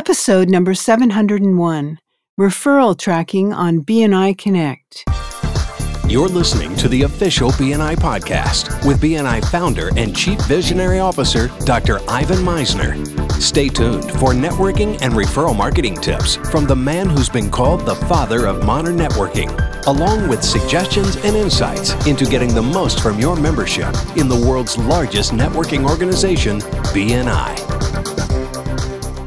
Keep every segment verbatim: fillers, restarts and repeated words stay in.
Episode number seven hundred one, Referral Tracking on B N I Connect. You're listening to the official B N I podcast with B N I founder and chief visionary officer, Doctor Ivan Meisner. Stay tuned for networking and referral marketing tips from the man who's been called the father of modern networking, along with suggestions and insights into getting the most from your membership in the world's largest networking organization, B N I.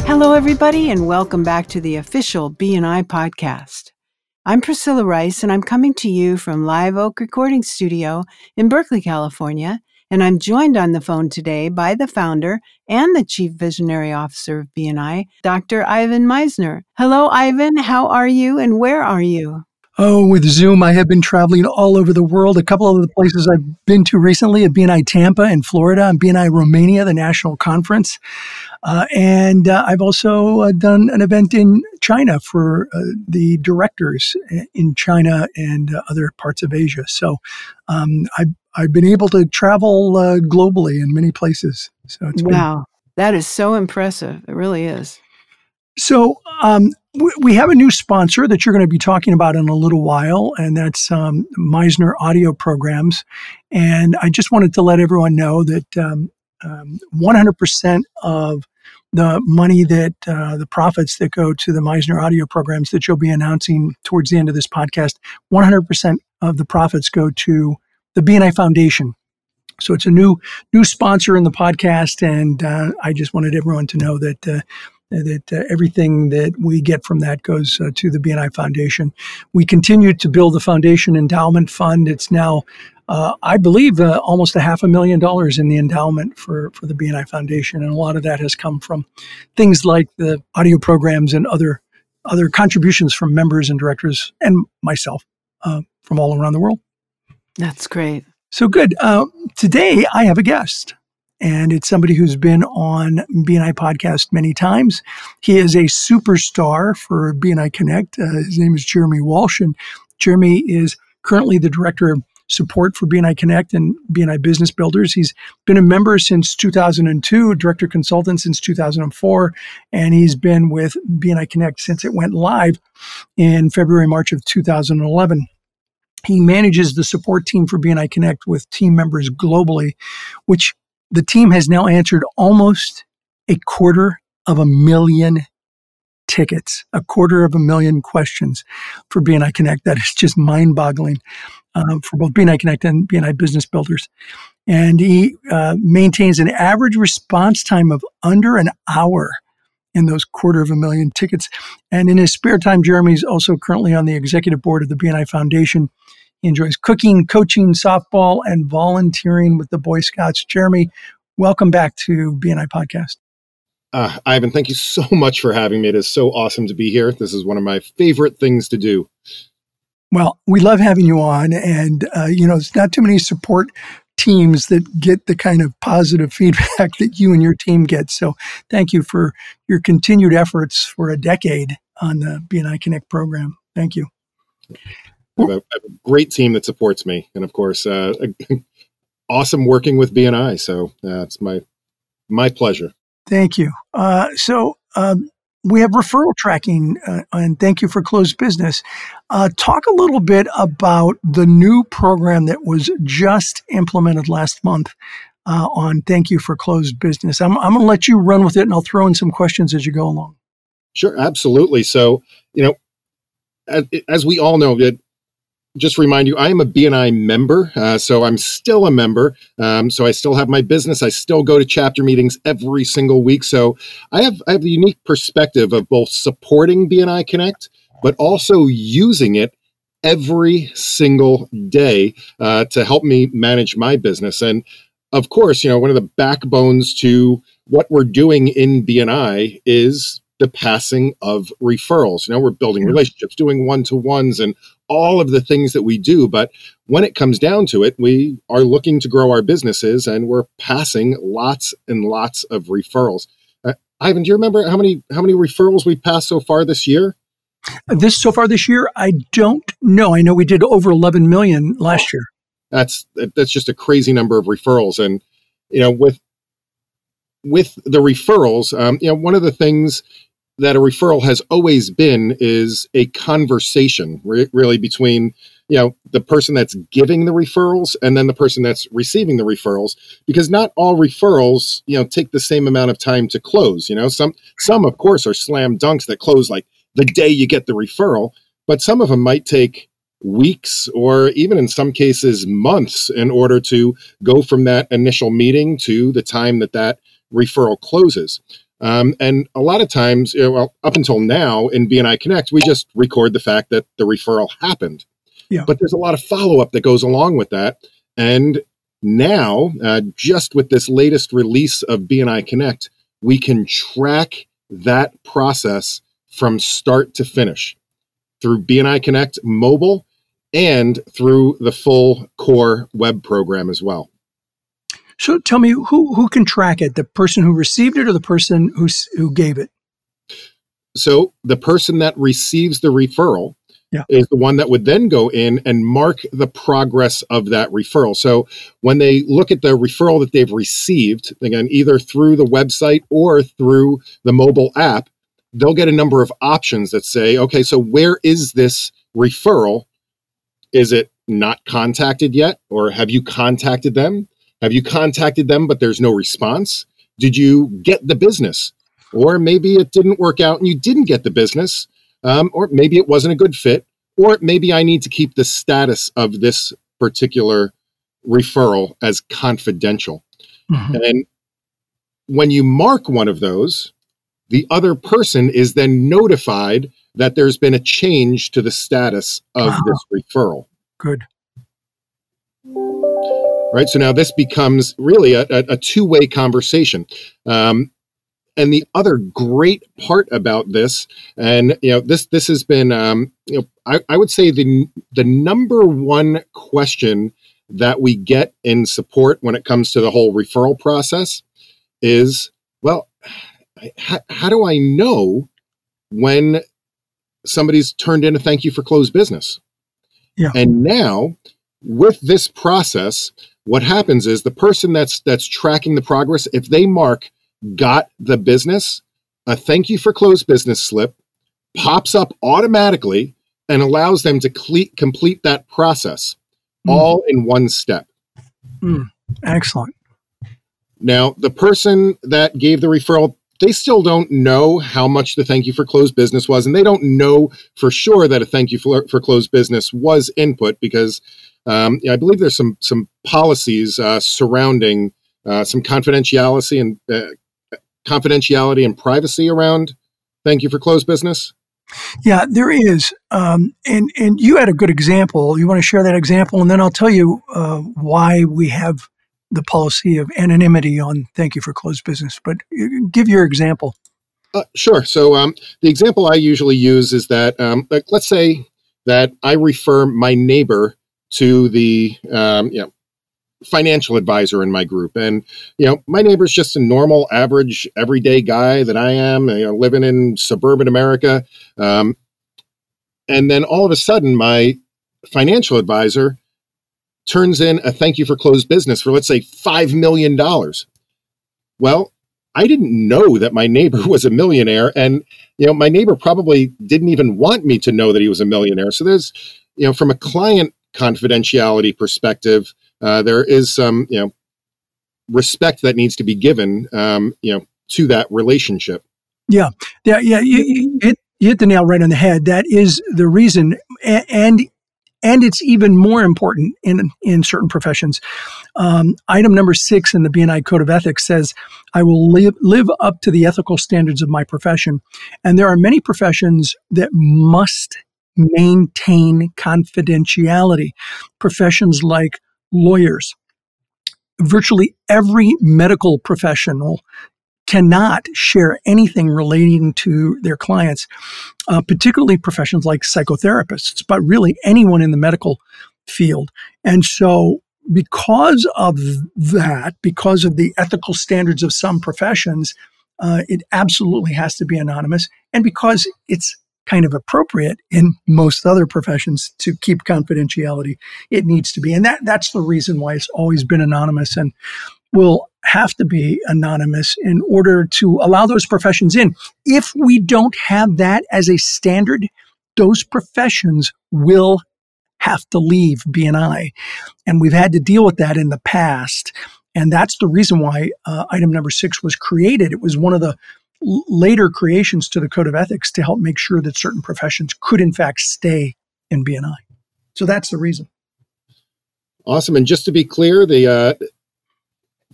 Hello, everybody, and welcome back to the official B N I podcast. I'm Priscilla Rice, and I'm coming to you from Live Oak Recording Studio in Berkeley, California, and I'm joined on the phone today by the founder and the Chief Visionary Officer of B N I, Doctor Ivan Meisner. Hello, Ivan. How are you, and where are you? Oh, with Zoom, I have been traveling all over the world. A couple of the places I've been to recently at B N I Tampa in Florida and B N I Romania, the national conference. Uh, and uh, I've also uh, done an event in China for uh, the directors in China and uh, other parts of Asia. So um, I've, I've been able to travel uh, globally in many places. So it's Wow, been- that is so impressive. It really is. So um, w- we have a new sponsor that you're going to be talking about in a little while, and that's um, Meisner Audio Programs. And I just wanted to let everyone know that um, um, one hundred percent of the money that uh, the profits that go to the Meisner Audio Programs that you'll be announcing towards the end of this podcast, one hundred percent of the profits go to the B N I Foundation. So it's a new new sponsor in the podcast, and uh, I just wanted everyone to know that uh, that uh, everything that we get from that goes uh, to the B N I Foundation. We continue to build the Foundation Endowment Fund. It's now, uh, I believe, uh, almost a half a million dollars in the endowment for, for the B N I Foundation. And a lot of that has come from things like the audio programs and other, other contributions from members and directors and myself uh, from all around the world. That's great. So good. Uh, today, I have a guest. And it's somebody who's been on B N I podcast many times. He is a superstar for B N I Connect. Uh, his name is Jeremy Walsh, and Jeremy is currently the director of support for B N I Connect and B N I Business Builders. He's been a member since two thousand two, director consultant since two thousand four, and he's been with B N I Connect since it went live in February, March of two thousand eleven. He manages the support team for B N I Connect with team members globally, which the team has now answered almost a quarter of a million tickets, a quarter of a million questions for B N I Connect. That is just mind-boggling um, for both B N I Connect and B N I Business Builders. And he uh, maintains an average response time of under an hour in those quarter of a million tickets. And in his spare time, Jeremy's also currently on the executive board of the B N I Foundation. He enjoys cooking, coaching, softball, and volunteering with the Boy Scouts. Jeremy, welcome back to B N I Podcast. Uh, Ivan, thank you so much for having me. It is so awesome to be here. This is one of my favorite things to do. Well, we love having you on. And, uh, you know, it's not too many support teams that get the kind of positive feedback that you and your team get. So thank you for your continued efforts for a decade on the B N I Connect program. Thank you. I have, a, I have a great team that supports me. And of course, uh, awesome working with B N I. So uh, it's my my pleasure. Thank you. Uh, so um, we have referral tracking, uh, and thank you for closed business. Uh, talk a little bit about the new program that was just implemented last month uh, on thank you for closed business. I'm, I'm going to let you run with it, and I'll throw in some questions as you go along. Sure, absolutely. So, you know, as, as we all know, it, just remind you, I am a B N I member, uh, so I'm still a member. Um, so I still have my business. I still go to chapter meetings every single week. So I have I have the unique perspective of both supporting B N I Connect, but also using it every single day uh, to help me manage my business. And of course, you know, one of the backbones to what we're doing in B N I is the passing of referrals. You know, we're building relationships, doing one-to-ones, and all of the things that we do. But when it comes down to it, we are looking to grow our businesses, and we're passing lots and lots of referrals. Uh, Ivan, do you remember how many how many referrals we've passed so far this year? This so far this year, I don't know. I know we did over eleven million last oh, year. That's that's just a crazy number of referrals, and you know, with with the referrals, um, you know, one of the things that a referral has always been is a conversation re- really between, you know, the person that's giving the referrals and then the person that's receiving the referrals, because not all referrals, you know, take the same amount of time to close. You know, some, some of course are slam dunks that close like the day you get the referral, but some of them might take weeks or even in some cases months in order to go from that initial meeting to the time that that referral closes. Um, and a lot of times, you know, well, up until now in B N I Connect, we just record the fact that the referral happened. Yeah. But there's a lot of follow-up that goes along with that. And now, uh, just with this latest release of B N I Connect, we can track that process from start to finish through B N I Connect mobile and through the full core web program as well. So tell me, who who can track it? The person who received it or the person who who gave it? So the person that receives the referral yeah. is the one that would then go in and mark the progress of that referral. So when they look at the referral that they've received, again, either through the website or through the mobile app, they'll get a number of options that say, okay, so where is this referral? Is it not contacted yet? Or have you contacted them? Have you contacted them, but there's no response? Did you get the business? Or maybe it didn't work out and you didn't get the business. Um, or maybe it wasn't a good fit. Or maybe I need to keep the status of this particular referral as confidential. Mm-hmm. And then when you mark one of those, the other person is then notified that there's been a change to the status of wow. this referral. Good. Right. So now this becomes really a, a two-way conversation. Um, and the other great part about this, and you know, this this has been, um, you know, I, I would say the the number one question that we get in support when it comes to the whole referral process is, well, how, how do I know when somebody's turned in a thank you for closed business? Yeah. And now with this process, what happens is the person that's that's tracking the progress, if they mark got the business, a thank you for closed business slip pops up automatically and allows them to cle- complete that process mm. all in one step. Mm. Excellent. Now, the person that gave the referral, they still don't know how much the thank you for closed business was, and they don't know for sure that a thank you for, for closed business was input because Um, I believe there's some some policies uh, surrounding uh, some confidentiality and uh, confidentiality and privacy around thank you for closed business. Yeah, there is, um, and and you had a good example. You want to share that example, and then I'll tell you uh, why we have the policy of anonymity on thank you for closed business. But give your example. Uh, sure. So um, the example I usually use is that um, like, let's say that I refer my neighbor to the um, you know, financial advisor in my group. And, you know, my neighbor's just a normal, average, everyday guy that I am, you know, living in suburban America. Um, and then all of a sudden, my financial advisor turns in a thank you for closed business for, let's say, five million dollars. Well, I didn't know that my neighbor was a millionaire. And, you know, my neighbor probably didn't even want me to know that he was a millionaire. So there's, you know, from a client confidentiality perspective, uh, there is some, you know, respect that needs to be given, um, you know, to that relationship. Yeah. Yeah. Yeah. You, you, hit, you hit the nail right on the head. That is the reason. And, and it's even more important in, in certain professions. Um, item number six in the B N I Code of Ethics says, I will live, live up to the ethical standards of my profession. And there are many professions that must maintain confidentiality. Professions like lawyers, virtually every medical professional cannot share anything relating to their clients, uh, particularly professions like psychotherapists, but really anyone in the medical field. And so because of that, because of the ethical standards of some professions, uh, it absolutely has to be anonymous. And because it's kind of appropriate in most other professions to keep confidentiality, it needs to be. And that that's the reason why it's always been anonymous. And we'll have to be anonymous in order to allow those professions in. If we don't have that as a standard, those professions will have to leave B N I. And we've had to deal with that in the past. And that's the reason why uh, item number six was created. It was one of the l- later creations to the Code of Ethics to help make sure that certain professions could, in fact, stay in B N I. So that's the reason. Awesome. And just to be clear, the uh,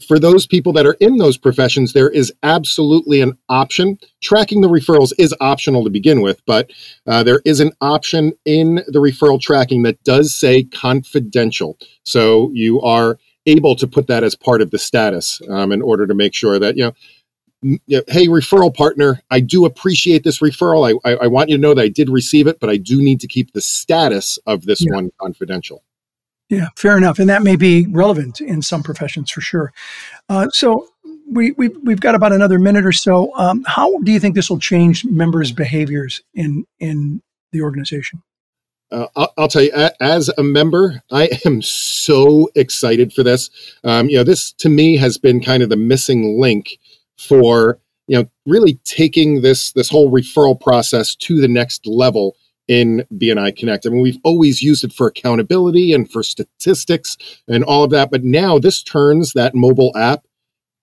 for those people that are in those professions, there is absolutely an option. Tracking the referrals is optional to begin with, but uh, there is an option in the referral tracking that does say confidential. So you are able to put that as part of the status um, in order to make sure that, you know, hey, referral partner, I do appreciate this referral. I, I, I want you to know that I did receive it, but I do need to keep the status of this yeah. one confidential. Yeah, fair enough. And that may be relevant in some professions for sure. Uh, so we, we, we've got about another minute or so. Um, how do you think this will change members' behaviors in, in the organization? Uh, I'll, I'll tell you, as a member, I am so excited for this. Um, you know, this to me has been kind of the missing link for, you know, really taking this this whole referral process to the next level in B N I Connect. I mean, we've always used it for accountability and for statistics and all of that, but now this turns that mobile app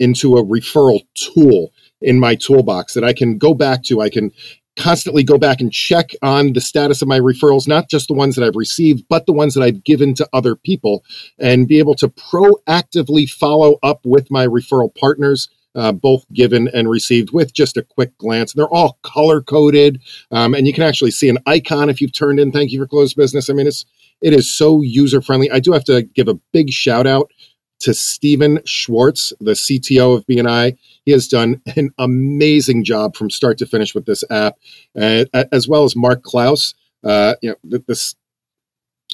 into a referral tool in my toolbox that I can go back to. I can constantly go back and check on the status of my referrals, not just the ones that I've received, but the ones that I've given to other people, and be able to proactively follow up with my referral partners, uh, both given and received, with just a quick glance. They're all color-coded, um, and you can actually see an icon if you've turned in thank you for closed business. I mean, it's it is so user-friendly. I do have to give a big shout-out to Steven Schwartz, the C T O of B N I. He has done an amazing job from start to finish with this app, uh, as well as Mark Klaus, uh, you know, the, the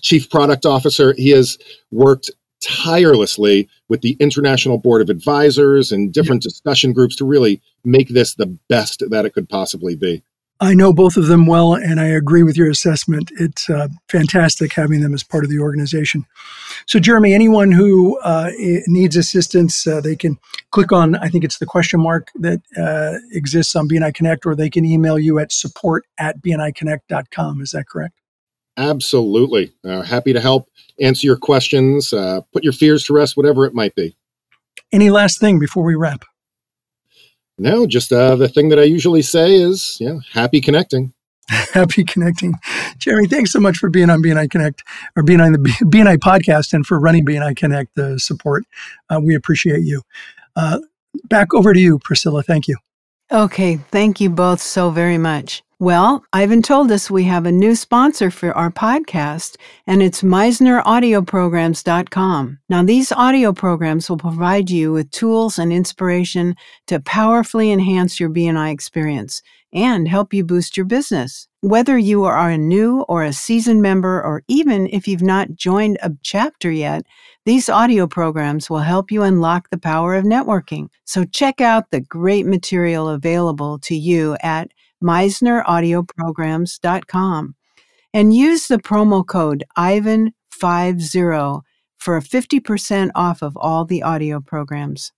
chief product officer. He has worked tirelessly with the International Board of Advisors and different discussion groups to really make this the best that it could possibly be. I know both of them well, and I agree with your assessment. It's uh, fantastic having them as part of the organization. So, Jeremy, anyone who uh, needs assistance, uh, they can click on, I think it's the question mark that uh, exists on B N I Connect, or they can email you at support at b n i connect dot com. Is that correct? Absolutely. Uh, happy to help answer your questions, uh, put your fears to rest, whatever it might be. Any last thing before we wrap? No, just uh, the thing that I usually say is, yeah, happy connecting. Happy connecting. Jeremy, thanks so much for being on B N I Connect, or being on the B N I podcast, and for running B N I Connect, the uh, support. Uh, we appreciate you. Uh, back over to you, Priscilla. Thank you. Okay. Thank you both so very much. Well, Ivan told us we have a new sponsor for our podcast, and it's Meisner Audio Programs dot com. Now, these audio programs will provide you with tools and inspiration to powerfully enhance your B N I experience and help you boost your business. Whether you are a new or a seasoned member, or even if you've not joined a chapter yet, these audio programs will help you unlock the power of networking. So check out the great material available to you at Meisner Audio Programs dot com and use the promo code Ivan fifty for fifty percent off of all the audio programs.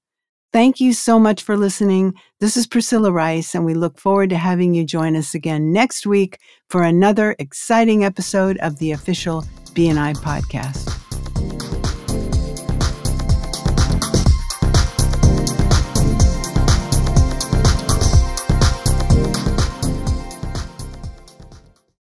Thank you so much for listening. This is Priscilla Rice, and we look forward to having you join us again next week for another exciting episode of the official B N I podcast.